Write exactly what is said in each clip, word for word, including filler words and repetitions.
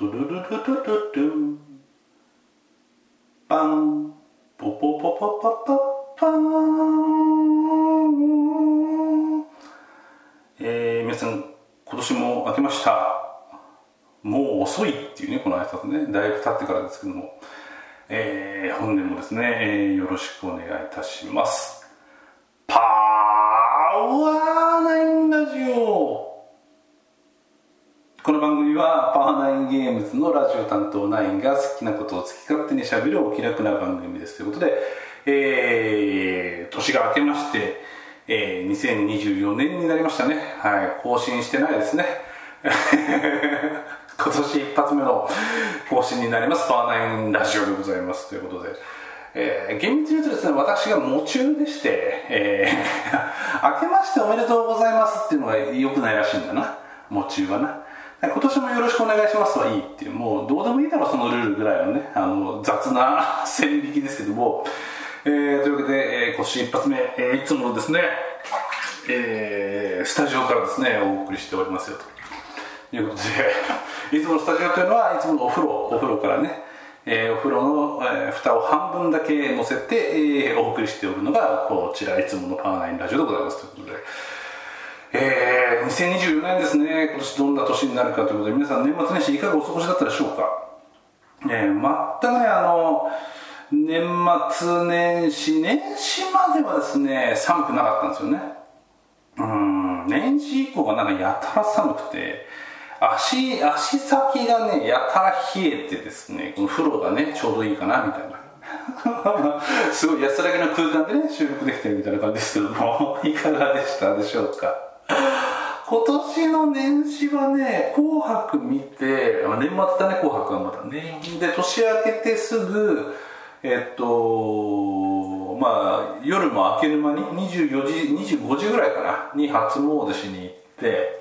トゥルルルルルルルパンポポポポポポパン。えー、皆さん今年も明けました。もう遅いっていうね、この挨拶ね、だいぶ経ってからですけども、えー、本年もですね、えー、よろしくお願いいたします。パワーナインラジオ、この番組はパワーナインゲームズのラジオ担当ナインが好きなことを好き勝手にしゃべるお気楽な番組ですということで、えー、年が明けまして、えー、にせんにじゅうよねんになりましたね。はい、更新してないですね今年一発目の更新になりますパワーナインラジオでございますということで、えー、厳密に言うとですね、私が夢中でして、えー、明けましておめでとうございますっていうのが良くないらしいんだな、夢中はな。今年もよろしくお願いしますはいいっていう、もうどうでもいいだろそのルールぐらいのね、あの雑な線引きですけども、えー、というわけで、えー、腰一発目、えー、いつものですね、えー、スタジオからですねお送りしておりますよということでいつものスタジオというのはいつものお風呂お風呂からね、えー、お風呂の、えー、蓋を半分だけ乗せて、えー、お送りしておるのがこちらいつものパワーナインラジオでございますということで、えー、にせんにじゅうよねんですね。今年どんな年になるかということで、皆さん年末年始いかがお過ごしだったでしょうか。えー、全くね、あの年末年始年始まではですね寒くなかったんですよね。うーん、年始以降がなんかやたら寒くて、足足先がねやたら冷えてですね、この風呂がねちょうどいいかなみたいなすごい安らぎの空間でね収録できてるみたいな感じですけどもいかがでしたでしょうか。今年の年始はね、紅白見て、年末だね、紅白はまたね。で、年明けてすぐ、えっと、まあ、夜も明ける間に、にじゅうよじ、にじゅうごじぐらいかな、に初詣しに行って、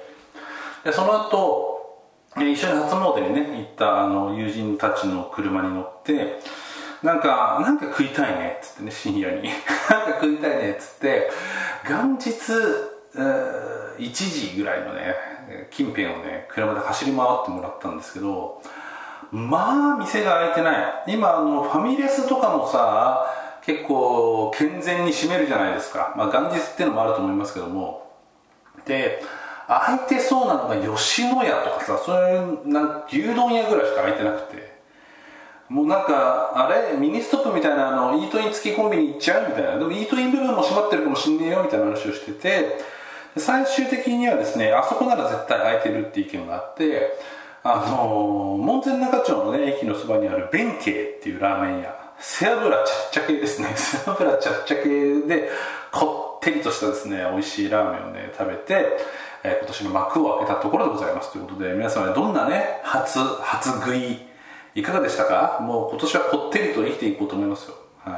でその後、一緒に初詣にね、行ったあの友人たちの車に乗って、なんか、なんか食いたいね、つってね、深夜に。なんか食いたいね、つって、元日、いちじぐらいのね近辺をね車で走り回ってもらったんですけど、まあ店が開いてない。今あのファミレスとかもさ結構健全に閉めるじゃないですか、まあ、元日っていうのもあると思いますけども。で開いてそうなのが吉野家とかさ、そういうなん牛丼屋ぐらいしか開いてなくて、もうなんかあれミニストップみたいなあのイートイン付きコンビニ行っちゃうみたいな、でもイートイン部分も閉まってるかもしんねえよみたいな話をしてて、最終的にはですね、あそこなら絶対空いてるって意見があって、あのー、門前仲町のね駅のそばにある弁慶っていうラーメン屋、背脂ちゃっちゃ系ですね背脂ちゃっちゃ系でこってりとしたですね美味しいラーメンをね食べて、えー、今年の幕を開けたところでございますということで、皆さんはどんなね初初食いいかがでしたか。もう今年はこってりと生きていこうと思いますよ。は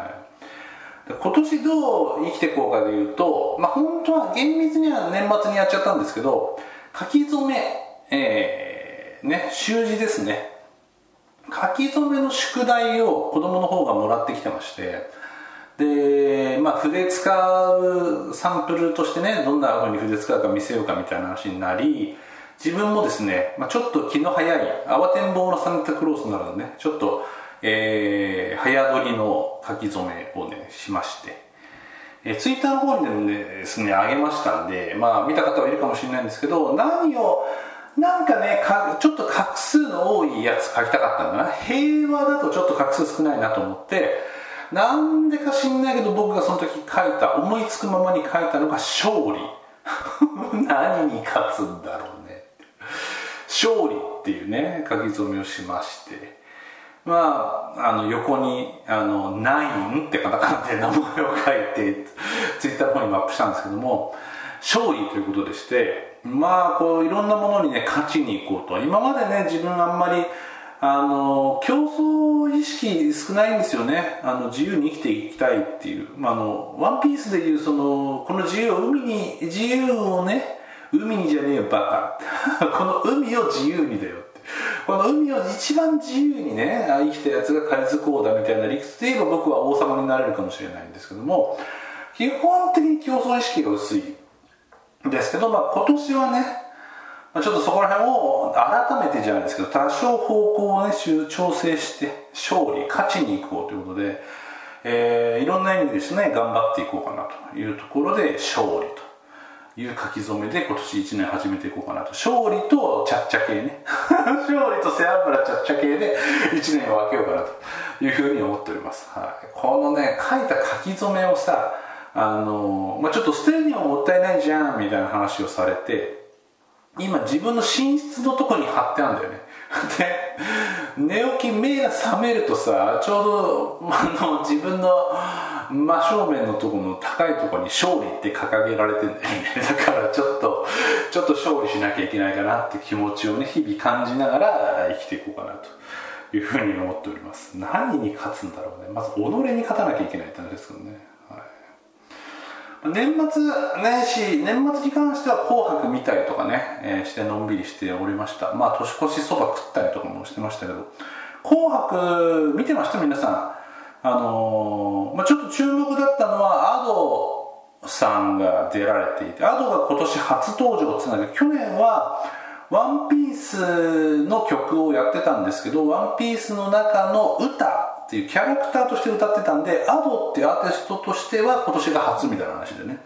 い、今年どう生きていこうかでいうと、まあ、本当は厳密には年末にやっちゃったんですけど、書き初め、えーね、習字ですね、書き初めの宿題を子供の方がもらってきてまして、で、まあ、筆使うサンプルとしてねどんな風に筆使うか見せようかみたいな話になり、自分もですね、まあ、ちょっと気の早い慌てんぼうのサンタクロースならねちょっとえー、早撮りの書き初めをねしまして、えー、ツイッターの方にでもねですねあげましたんで、まあ見た方はいるかもしれないんですけど、何をなんかねかちょっと画数の多いやつ書きたかったんだな。平和だとちょっと画数少ないなと思って、なんでか知んないけど僕がその時書いた、思いつくままに書いたのが勝利何に勝つんだろうね勝利っていうね書き初めをしまして、まあ、あの横にあのナインってカタカナで名前を書いてツイッターの方にもアップしたんですけども、勝利ということでして、まあこういろんなものにね勝ちに行こうと。今までね自分あんまりあの競争意識少ないんですよね。あの自由に生きていきたいっていう、まあ、あのワンピースでいうそのこの自由を海に自由をね海にじゃねえよバカこの海を自由にだよ、この海を一番自由にね生きたやつが海賊王だみたいな理屈で言えば僕は王様になれるかもしれないんですけども、基本的に競争意識が薄いんですけど、まあ、今年はねちょっとそこら辺を改めてじゃないですけど、多少方向をね調整して勝利勝ちに行こうということで、えー、いろんな意味ですね頑張っていこうかなというところで、勝利という書き初めで今年いちねん始めていこうかなと。勝利とちゃっちゃ系ね勝利と背脂ちゃっちゃ系でいちねんを分けようかなというふうに思っております、はい、このね書いた書き初めをさ、あのーまあ、ちょっと捨てるにはもったいないじゃんみたいな話をされて、今自分の寝室のとこに貼ってあるんだよねで、寝起き目が覚めるとさ、ちょうどあの自分の真正面のとこの高いとこに勝利って掲げられてるんだよねだからちょっとちょっと勝利しなきゃいけないかなって気持ちをね日々感じながら生きていこうかなというふうに思っております。何に勝つんだろうね。まず己に勝たなきゃいけないって話ですけどね、年末年始、年末に関しては紅白見たりとかね、えー、してのんびりしておりました。まあ年越しそば食ったりとかもしてましたけど、紅白見てました皆さん。あのー、まあちょっと注目だったのはAdoさんが出られていて、Adoが今年初登場っていうので、去年はワンピースの曲をやってたんですけど、ワンピースの中の歌。っていうキャラクターとして歌ってたんで、Adoっていうアーティストとしては今年が初みたいな話でね。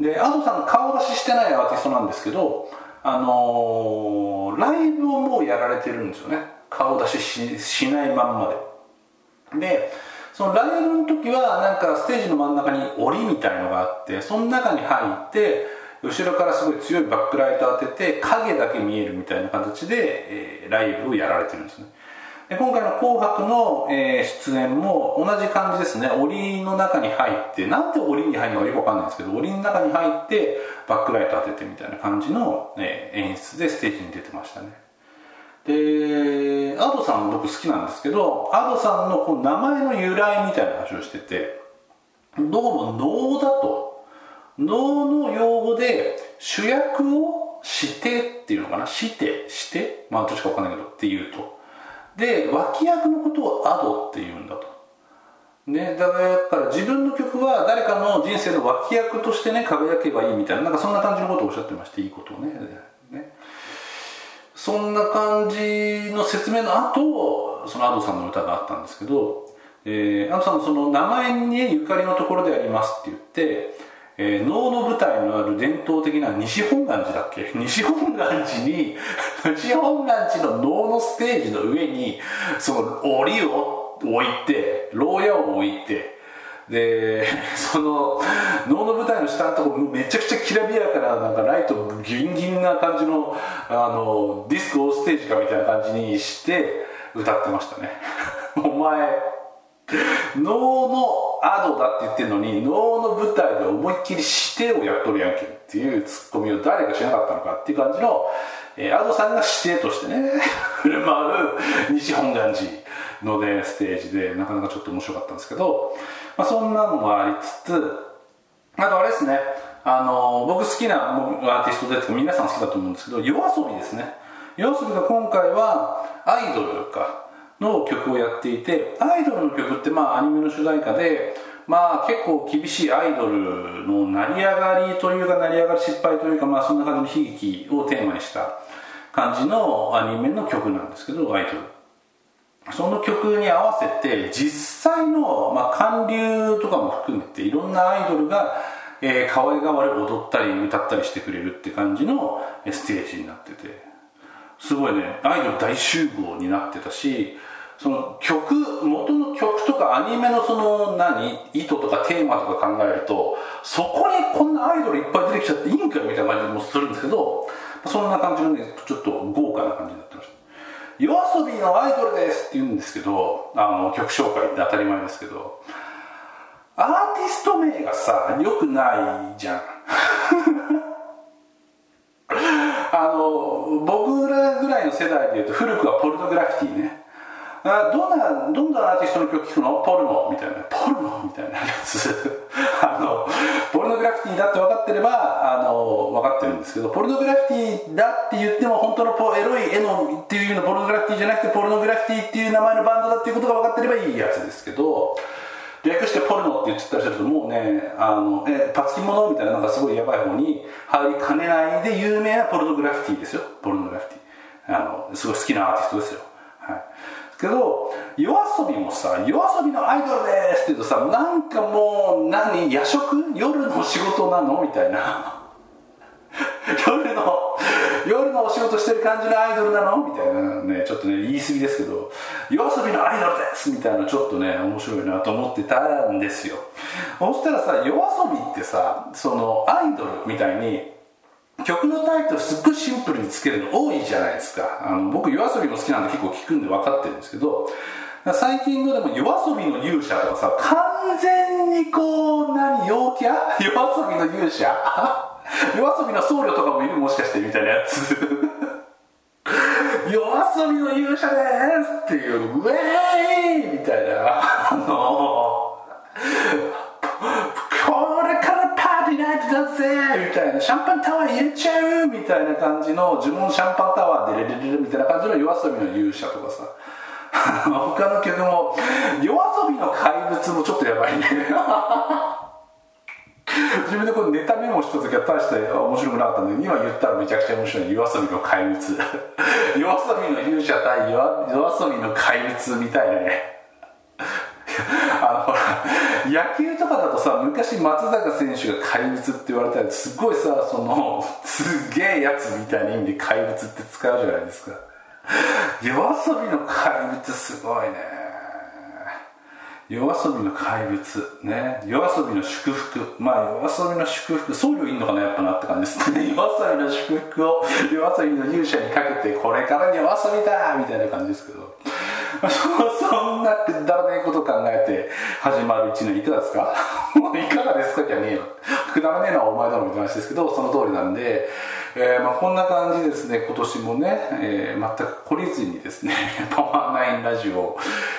で、Adoさん顔出ししてないアーティストなんですけど、あのー、ライブをもうやられてるんですよね。顔出し し, しないまんまで。で、そのライブの時はなんかステージの真ん中に檻みたいのがあって、その中に入って後ろからすごい強いバックライト当てて影だけ見えるみたいな形で、えー、ライブをやられてるんですね。で今回の紅白の、えー、出演も同じ感じですね。檻の中に入って、なんで檻に入るのかよくわかんないんですけど、檻の中に入ってバックライト当ててみたいな感じの、えー、演出でステージに出てましたね。でAdoさんも僕好きなんですけど、Adoさんのこう名前の由来みたいな話をしてて、どうも能だと、能の用語で主役をしてっていうのかな、してしてまあどっちかわかんないけどっていうと、で脇役のことをAdoって言うんだと、ね、だから自分の曲は誰かの人生の脇役としてね輝けばいいみたいな、なんかそんな感じのことをおっしゃってまして、いいことを ね, ねそんな感じの説明の後、そのAdoさんの歌があったんですけど、えー、Adoさんのその名前に、ね、ゆかりのところでありますって言って、えー、能の舞台のある伝統的な西本願寺だっけ、西本願寺に西本願寺の能のステージの上にその檻を置いて、牢屋を置いて、でその能の舞台の下のところめちゃくちゃきらびやか な, なんかライトギンギンな感じ の, あのディスコをステージかみたいな感じにして歌ってましたねお前能のAdoだって言ってるのに、能の舞台で思いっきりしてをやっとるやんけっていうツッコミを誰がしなかったのかっていう感じの、えー、Adoさんがしてとしてね振る舞う西本願寺のねステージで、なかなかちょっと面白かったんですけど、まあ、そんなのもありつつ、あとあれですね、あのー、僕好きなアーティストで、皆さん好きだと思うんですけど、YOASOBIですね。YOASOBIが今回はアイドルかの曲をやっていて、アイドルの曲ってまあアニメの主題歌で、まあ結構厳しいアイドルの成り上がりというか、成り上がり失敗というか、まあそんな感じの悲劇をテーマにした感じのアニメの曲なんですけど、アイドルその曲に合わせて実際のまあ韓流とかも含めていろんなアイドルがえ可愛がわれ踊ったり歌ったりしてくれるって感じのステージになってて、すごいねアイドル大集合になってたし、その曲、元の曲とかアニメのその何意図とかテーマとか考えると、そこにこんなアイドルいっぱい出てきちゃっていいんかみたいな感じもするんですけど、そんな感じのねちょっと豪華な感じになってました。YOASOBIのアイドルですって言うんですけど、あの曲紹介って当たり前ですけど、アーティスト名がさ良くないじゃんあの僕らぐらいの世代でいうと古くはポルノグラフィティね、どんなどんなアーティストの曲聴くの、ポルノみたいな、ポルノみたいなやつあのポルノグラフィティだって分かってればあの分かってるんですけど、ポルノグラフィティだって言っても本当のポエロい絵のっていうのポルノグラフィティじゃなくて、ポルノグラフィティっていう名前のバンドだっていうことが分かってればいいやつですけど、略してポルノって言っちゃったりするともうね、あのえパツキモノみたいななんかすごいヤバい方に入りかねないで有名なポルノグラフィティですよ。ポルノグラフィティ、あのすごい好きなアーティストですよ。はい。けどYOASOBIもさ、YOASOBIのアイドルですって言うとさ、なんかもう何夜食夜の仕事なのみたいな。夜の夜のお仕事してる感じのアイドルなのみたいなね、ちょっとね言い過ぎですけど、YOASOBIのアイドルですみたいな、ちょっとね面白いなと思ってたんですよ。そしたらさ、YOASOBIってさ、そのアイドルみたいに曲のタイトルすっごいシンプルにつけるの多いじゃないですか。あの僕YOASOBIも好きなんで結構聞くんで分かってるんですけど、最近のでもYOASOBIの勇者とかさ、完全にこう何陽キャYOASOBIの勇者YOASOBIの僧侶とかもいるもしかしてみたいなやつYOASOBIの勇者ですっていうウェーイみたいな、あのこれからパーティーナイトだぜみたいな、シャンパンタワー入れちゃうみたいな感じの呪文シャンパンタワーでレレレレみたいな感じのYOASOBIの勇者とかさ、他の曲もYOASOBIの怪物もちょっとやばいね自分でこうネタメモした時は大して面白くなかったんで、今言ったらめちゃくちゃ面白いYOASOBIの怪物YOASOBIの勇者対YOASOBIの怪物みたいなねあのほら野球とかだとさ、昔松坂選手が怪物って言われたり、すごいさ、そのすげえやつみたいな意味で怪物って使うじゃないですか。YOASOBIの怪物すごいね。YOASOBIの怪物ね、YOASOBIの祝福、まあYOASOBIの祝福、僧侶いんのかなやっぱなって感じですねYOASOBIの祝福をYOASOBIの勇者にかけて、これからYOASOBIだみたいな感じですけどそんなくだらねえことを考えて始まるいちねんいかがですかいかがですかじゃねえよ、くだらねえのはお前だろみたいな話ですけど、その通りなんで、えーまあ、こんな感じですね。今年もね、えー、全く懲りずにですねパワーナインラジオを、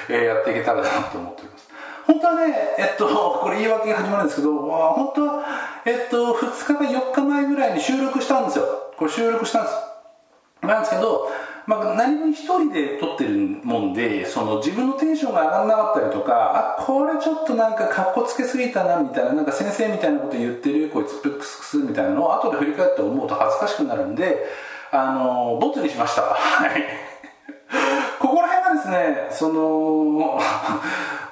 えー、やっていけたらなと思っております。本当はね、えっとこれ言い訳が始まるんですけど、まあ、本当は、えっと、ふつかかよっかまえぐらいに収録したんですよ。これ収録したんですなんですけど、まあ、何も一人で撮ってるもんで、その自分のテンションが上がらなかったりとか、あ、これちょっとなんかカッコつけすぎたなみたいな、なんか先生みたいなこと言ってるこいつプックスクスみたいなのを後で振り返って思うと恥ずかしくなるんで、あのボツにしましたはいここら辺がですね、その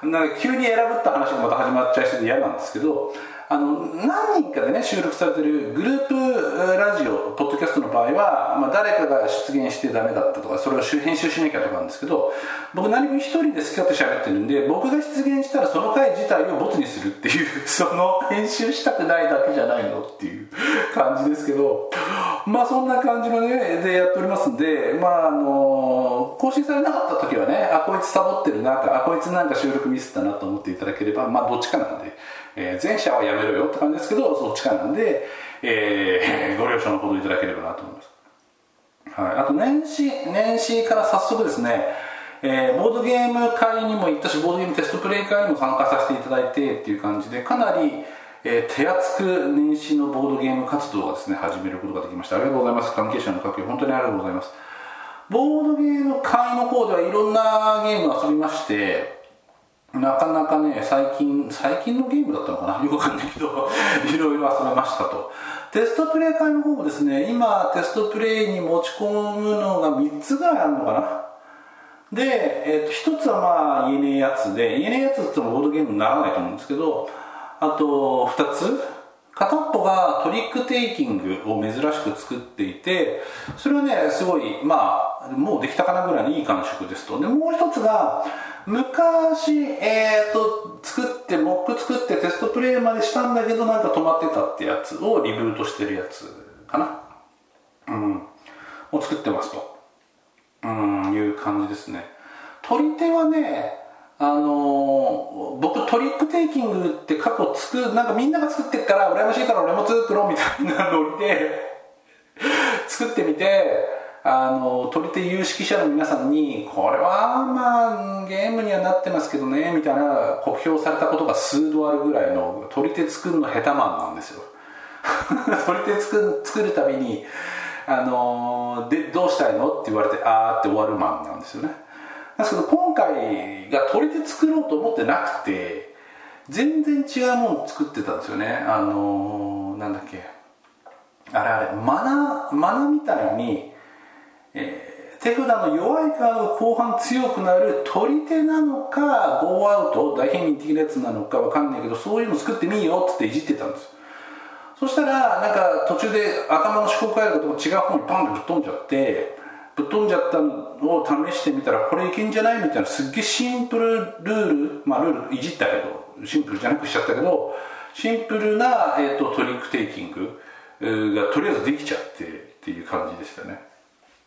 なんか急に選ぶった話もまた始まっちゃいそうで嫌なんですけど、あの何人かでね収録されてるグループラジオポッドキャストの場合は、まあ、誰かが出現してダメだったとか、それを編集しなきゃとかなんですけど、僕何も一人で好き勝手喋ってるんで、僕が出現したらその回自体をボツにするっていう、その編集したくないだけじゃないのっていう感じですけど、まあそんな感じのねでやっておりますんで、まああの更新されなかった時はね、あこいつサボってるなとか、あこいつなんか収録ミスったなと思っていただければ、まあどっちかなんで、えー、前者はやめろよって感じですけど、そっちかなんで、えー、ご了承のほどいただければなと思います。はい、あと年始年始から早速ですね、えー、ボードゲーム会にも行ったし、ボードゲームテストプレイ会にも参加させていただいてっていう感じで、かなり、えー、手厚く年始のボードゲーム活動をですね始めることができました。ありがとうございます。関係者の各位本当にありがとうございます。ボードゲーム会の方ではいろんなゲームを遊びまして。なかなかね、最近、最近のゲームだったのかなよくわかんないけど、いろいろ遊べましたと。テストプレイ会の方もですね、今テストプレイに持ち込むのがみっつぐらいあるのかな。で、えっと、ひとつはまあ言えねえやつで、言えねえやつって言ってもボードゲームにならないと思うんですけど、あとふたつ、片っぽがトリックテイキングを珍しく作っていて、それはね、すごい、まあ、もうできたかなぐらいにいい感触ですと。で、もう一つが、昔、えーと、作って、モック作ってテストプレイまでしたんだけど、なんか止まってたってやつをリブートしてるやつかな。うん。を作ってますと。うん、いう感じですね。取り手はね、あのー、僕トリックテイキングって過去つく、なんかみんなが作ってるから羨ましいから俺も作ろうみたいなノリで作ってみて、あのー、取り手有識者の皆さんにこれはまあゲームにはなってますけどねみたいな酷評されたことが数度あるぐらいの取り手作るの下手マンなんですよ取り手作、作るたびに、あのー、でどうしたいのって言われてあーって終わるマンなんですよね。ですけど今回が取り手作ろうと思ってなくて、全然違うものを作ってたんですよね。あのー、なんだっけ、あれあれマナ、マナみたいに、えー、手札の弱いカードが後半強くなる取り手なのかゴーアウト大変人的なやつなのかわかんないけど、そういうの作ってみようっていじってたんです。そしたらなんか途中で頭の思考回路とも違う方にパンとぶっ飛んじゃってぶっ飛んじゃったのを試してみたらこれいけんじゃないみたいな、すっげえシンプルルール、まあルールいじったけどシンプルじゃなくしちゃったけど、シンプルな、えー、とトリックテイキングがとりあえずできちゃってっていう感じでしたね。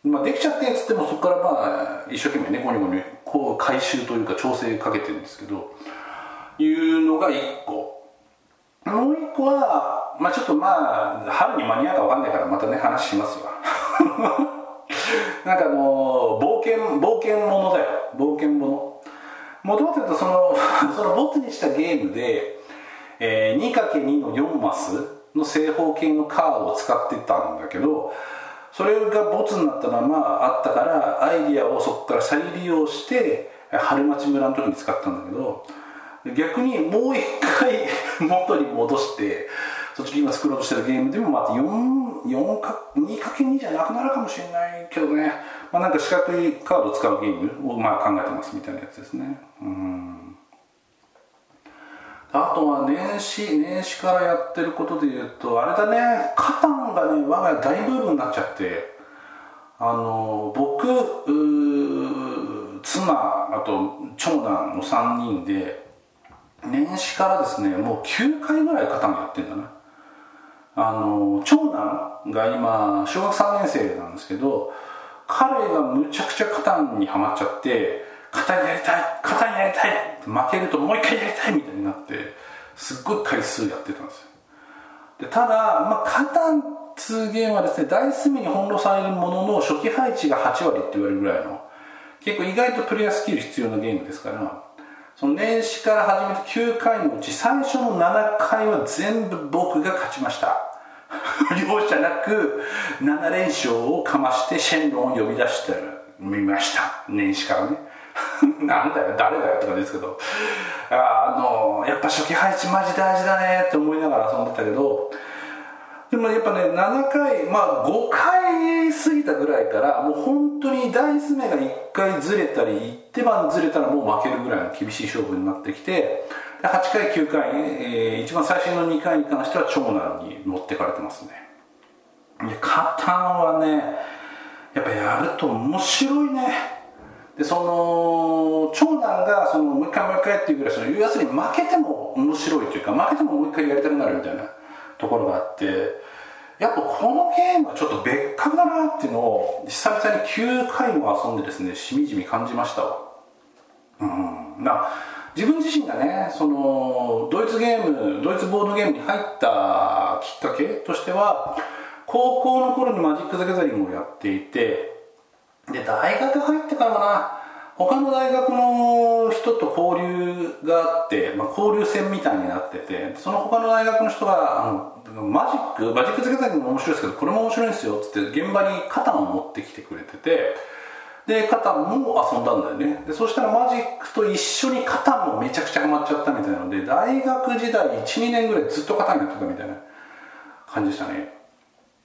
まあ、できちゃってっつってもそこからまあ一生懸命ねゴニゴニこう回収というか調整かけてるんですけど、いうのがいっこ。もういっこはまあちょっとまあ春に間に合うか分かんないからまたね話しますわなんかあの冒険冒険ものだよ、冒険もの。もともと言うとそのそのボツにしたゲームで、えー、にかけるに のよんマスの正方形のカードを使ってたんだけど、それがボツになったままあったからアイディアをそこから再利用して春町村の時に使ったんだけど、逆にもう一回元に戻してそっち今作ろうとしてるゲームでもまた よんかけるに じゃなくなるかもしれないけどね、まあ、なんか四角いカードを使うゲームをまあ考えてますみたいなやつですね。うん、あとは年始、年始からやってることでいうとあれだね、カタンがね我が家大ブームになっちゃって、あの僕妻あと長男のさんにんで年始からですねもうきゅうかいぐらいカタンやってるんだね。あの長男が今小学さんねん生なんですけど、彼がむちゃくちゃカタンにはまっちゃって、肩にやりたい肩にやりたいって負けるともう一回やりたいみたいになってすっごい回数やってたんですよ。でただ、まあ、カタンにゲームはですね大隅に翻弄されるものの初期配置がはちわりって言われるぐらいの結構意外とプレイヤースキル必要なゲームですから、その年始から始めてきゅうかいのうち最初のななかいは全部僕が勝ちました容赦なくななれんしょうをかましてシェンロンを呼び出してみました、年始からねなんだよ誰だよって感じですけど、あのやっぱ初期配置マジ大事だねって思いながら遊んでたけど、でもやっぱねななかいまあごかい過ぎたぐらいからもう本当にダイス目がいっかいずれたり一手番ずれたらもう負けるぐらいの厳しい勝負になってきて、ではっかいきゅうかい、えー、一番最新のにかいに関しては長男に持ってかれてますね。いやカタンはねやっぱやると面白いね。でその長男がそのもう一回もう一回っていうぐらいその要するに負けても面白いというか負けてももう一回やりたくなるみたいなところがあって、やっぱこのゲームはちょっと別格だなっていうのを久々にきゅうかいも遊んでですねしみじみ感じましたわ。うん、まあ自分自身がねそのドイツゲームドイツボードゲームに入ったきっかけとしては高校の頃にマジック・ザ・ギャザリングをやっていて、で大学入ってからかな他の大学の人と交流があって、まあ、交流戦みたいになってて、その他の大学の人があのマジックマジック付けたりも面白いですけどこれも面白いんですよってって現場にカタンを持ってきてくれてて、でカタンも遊んだんだよね。でそしたらマジックと一緒にカタンもめちゃくちゃハマっちゃったみたいなので大学時代 いちにねんぐらいずっとカタンやってたみたいな感じでしたね。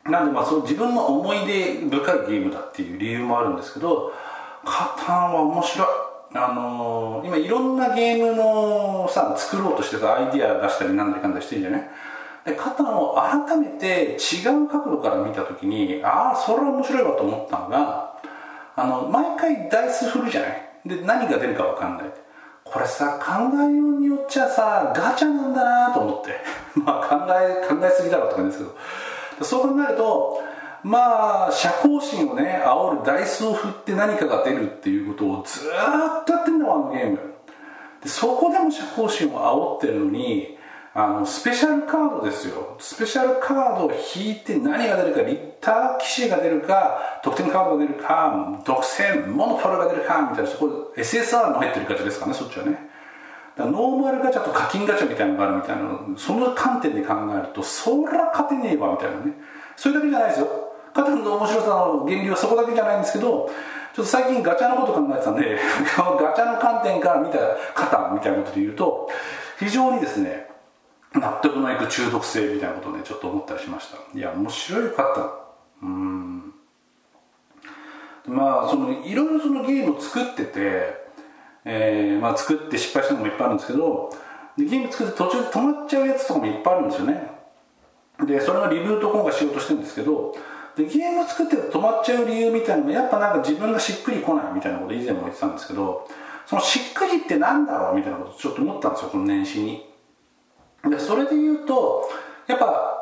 なんでまあその自分の思い出深いゲームだっていう理由もあるんですけど、カタンは面白い。あのー、今いろんなゲームのさ作ろうとしてたアイディア出したりなんだりかんだりしてるじゃない。でカタンを改めて違う角度から見た時にああそれは面白いわと思ったのが、あの毎回ダイス振るじゃないで何が出るか分かんない、これさ考えようによっちゃさガチャなんだなと思ってまあ考え考えすぎだろうって感じですけど、そう考えるとまあ社交心をね煽るダイスを振って何かが出るっていうことをずーっとやってるのあのゲームで、そこでも社交心を煽ってるのにあのスペシャルカードですよ、スペシャルカードを引いて何が出るかリッター騎士が出るか得点カードが出るか独占モノフォルが出るかみたいな、そこ エスエスアール も入ってるガチャですかね、そっちはね。だからノーマルガチャと課金ガチャみたいなのがあるみたいなの、その観点で考えるとそら勝てねえわみたいなね。それだけじゃないですよ、カタンの面白さの原理はそこだけじゃないんですけど、ちょっと最近ガチャのこと考えてたんでガチャの観点から見たカタンみたいなことで言うと非常にですね納得のいく中毒性みたいなことをねちょっと思ったりしました。いや面白かった。うーん。まあそのいろいろそのゲームを作ってて、えー、まあ作って失敗したのもいっぱいあるんですけど、でゲーム作って途中で止まっちゃうやつとかもいっぱいあるんですよね。でそれのリブートを今回しようとしてるんですけど、でゲームを作って止まっちゃう理由みたいなのもやっぱなんか自分がしっくりこないみたいなこと以前も言ってたんですけど、そのしっくりってなんだろうみたいなことをちょっと思ったんですよこの年始に。でそれで言うとやっぱ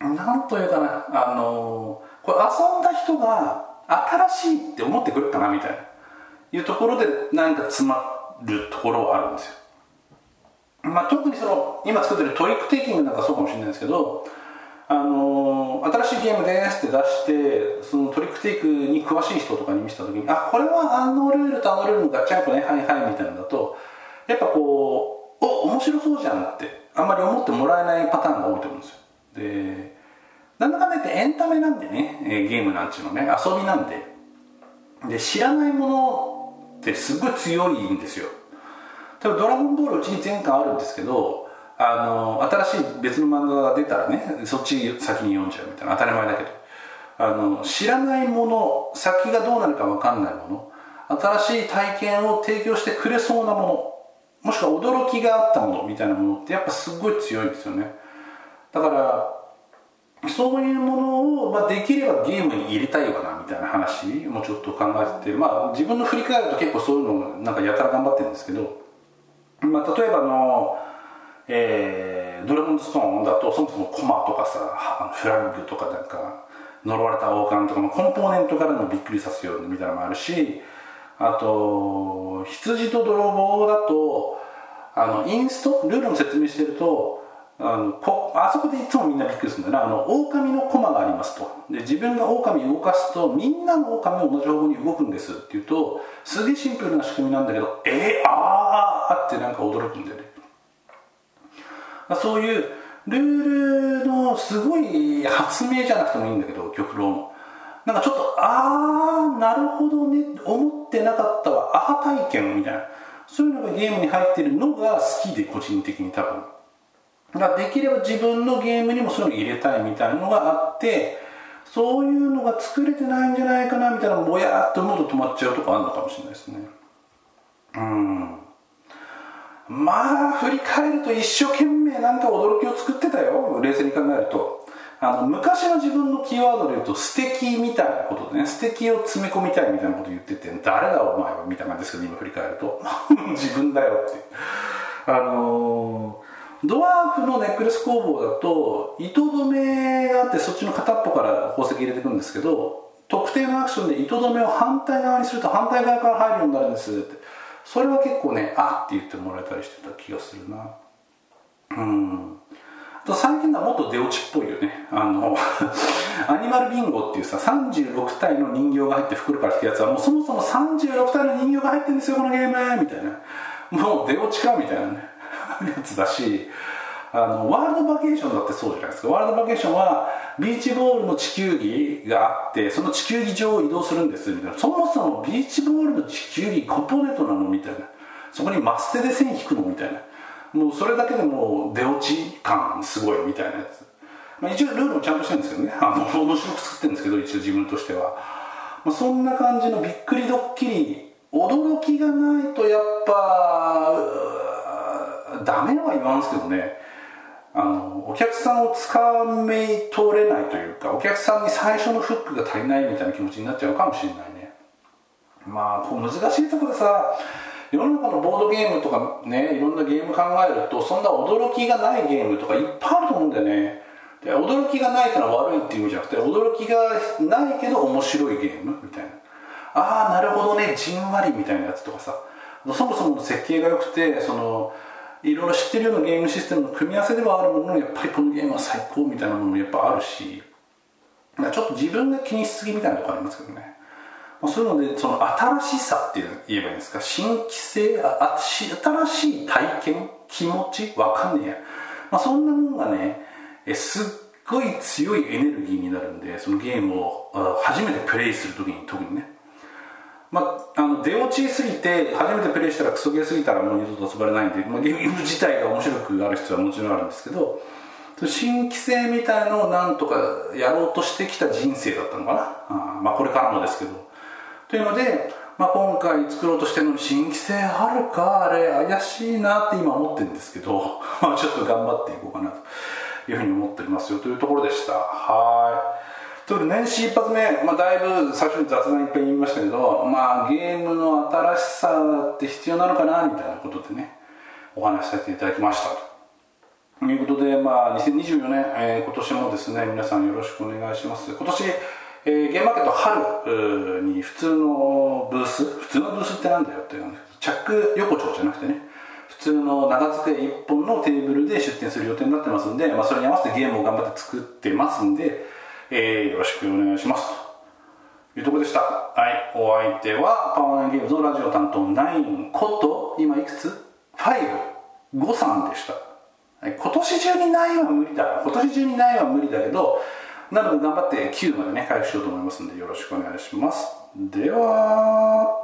なんというかな、あのー、これ遊んだ人が新しいって思ってくるかなみたいないうところで何か詰まるところはあるんですよ。まあ、特にその今作ってるトリックテイキングなんかそうかもしれないですけど、あのー、新しいゲームですって出してそのトリックテイクに詳しい人とかに見せた時に、あこれはあのルールとあのルールのガチャンコねはいはいみたいなのだとやっぱこうお面白そうじゃんってあんまり思ってもらえないパターンが多いと思うんですよ。でなんだかんだ言ってエンタメなんでね、ゲームなんちゅうのね遊びなんで、で知らないものってすごい強いんですよ。多分ドラゴンボールうちにぜんかんあるんですけど、あの新しい別の漫画が出たらねそっち先に読んじゃうみたいな当たり前だけど、あの知らないもの先がどうなるか分かんないもの、新しい体験を提供してくれそうなもの、もしくは驚きがあったものみたいなものってやっぱすごい強いんですよね。だからそういうものを、まあ、できればゲームに入れたいわなみたいな話もちょっと考えてて、まあ、自分の振り返ると結構そういうのなんかやたら頑張ってるんですけど、まあ、例えばの、えー、ドラゴンズストーンだとそもそもコマとかさフラッグとかなんか呪われた王冠とかのコンポーネントからのびっくりさせようみたいなのもあるし、あと羊と泥棒だとあのインストルールの説明してると あのこあそこでいつもみんなびっくりするんだな、狼のコマがありますと、で自分が狼を動かすとみんなの狼も同じ方向に動くんですっていうとすげえシンプルな仕組みなんだけど、えー、あーってなんか驚くんだよね。そういうルールのすごい発明じゃなくてもいいんだけど極論なんかちょっとああなるほどね思ってなかったわアハ体験みたいなそういうのがゲームに入ってるのが好きで、個人的に多分だからできれば自分のゲームにもそういうの入れたいみたいなのがあって、そういうのが作れてないんじゃないかなみたいなぼやーっと思うと止まっちゃうとかあるのかもしれないですね。うん、まあ振り返ると一生懸命なんか驚きを作ってたよ冷静に考えると。あの昔の自分のキーワードで言うと素敵みたいなことでね、素敵を詰め込みたいみたいなこと言ってて誰だお前はみたいな感じですけど、今振り返ると自分だよってあのー、ドワーフのネックレス工房だと糸止めがあってそっちの片っぽから宝石入れてくんですけど、特定のアクションで糸止めを反対側にすると反対側から入るようになるんですって、それは結構ねあって言ってもらえたりしてた気がするな。うん。あと最近のはもっと出落ちっぽいよね。あのアニマルビンゴっていうささんじゅうろくたいの人形が入って袋から来たやつはもうそもそもさんじゅうろくたいの人形が入ってるんですよこのゲームみたいな、もう出落ちかみたいなねやつだし、あのワールドバケーションだってそうじゃないですか。ワールドバケーションはビーチボールの地球儀があってその地球儀上を移動するんですみたいな、そもそもビーチボールの地球儀コンポーネントなのみたいな、そこにマステで線引くのみたいな、もうそれだけでもう出落ち感すごいみたいなやつ、まあ、一応ルールもちゃんとしてるんですけどね、あの面白く作ってるんですけど一応自分としては、まあ、そんな感じのびっくりドッキリ驚きがないとやっぱダメは言わんすけどね、あのお客さんをつかめとれないというかお客さんに最初のフックが足りないみたいな気持ちになっちゃうかもしれないね。まあこう難しいところでさ、世の中のボードゲームとかねいろんなゲーム考えるとそんな驚きがないゲームとかいっぱいあると思うんだよね。で驚きがないってのは悪いっていう意味じゃなくて驚きがないけど面白いゲームみたいな、ああなるほどねじんわりみたいなやつとかさ、そもそもの設計が良くてそのいろいろ知ってるようなゲームシステムの組み合わせではあるもののやっぱりこのゲームは最高みたいなものもやっぱあるし、ちょっと自分が気にしすぎみたいなとこありますけどね。そういうのでその新しさって言えばいいんですか、新規性、あし新しい体験気持ちわかんねえや、まあ、そんなもんがねえすっごい強いエネルギーになるんで、そのゲームを初めてプレイするときに特にね、まあ、あの出落ちすぎて初めてプレイしたらクソゲーすぎたらもう二度と遊ばれないんで、まあ、ゲーム自体が面白くある必要はもちろんあるんですけど、新規性みたいのをなんとかやろうとしてきた人生だったのかな、あ、まあ、これからもですけどというので、まあ、今回作ろうとしてるのに新規性あるか、あれ怪しいなって今思ってるんですけどまあちょっと頑張っていこうかなというふうに思っておりますよというところでした。はい、ということで年始一発目、まあ、だいぶ最初に雑談いっぱい言いましたけど、まあ、ゲームの新しさって必要なのかなみたいなことでね、お話しさせていただきましたということで、まあ、にせんにじゅうよねん、えー、今年もですね皆さんよろしくお願いします。今年、えー、ゲームマーケット春に普通のブース、普通のブースってなんだよっていうの、チャック横丁じゃなくてね、普通の長机いっぽんのテーブルで出店する予定になってますんで、まあ、それに合わせてゲームを頑張って作ってますんで、えー、よろしくお願いしますというところでした。はい、お相手はパワーナインゲームズのラジオ担当ナインこと今いくつ ?ご さんでした。はい、今年中にナインは無理だ、今年中にナインは無理だけど、なので頑張ってきゅうまでね回復しようと思いますのでよろしくお願いします。では。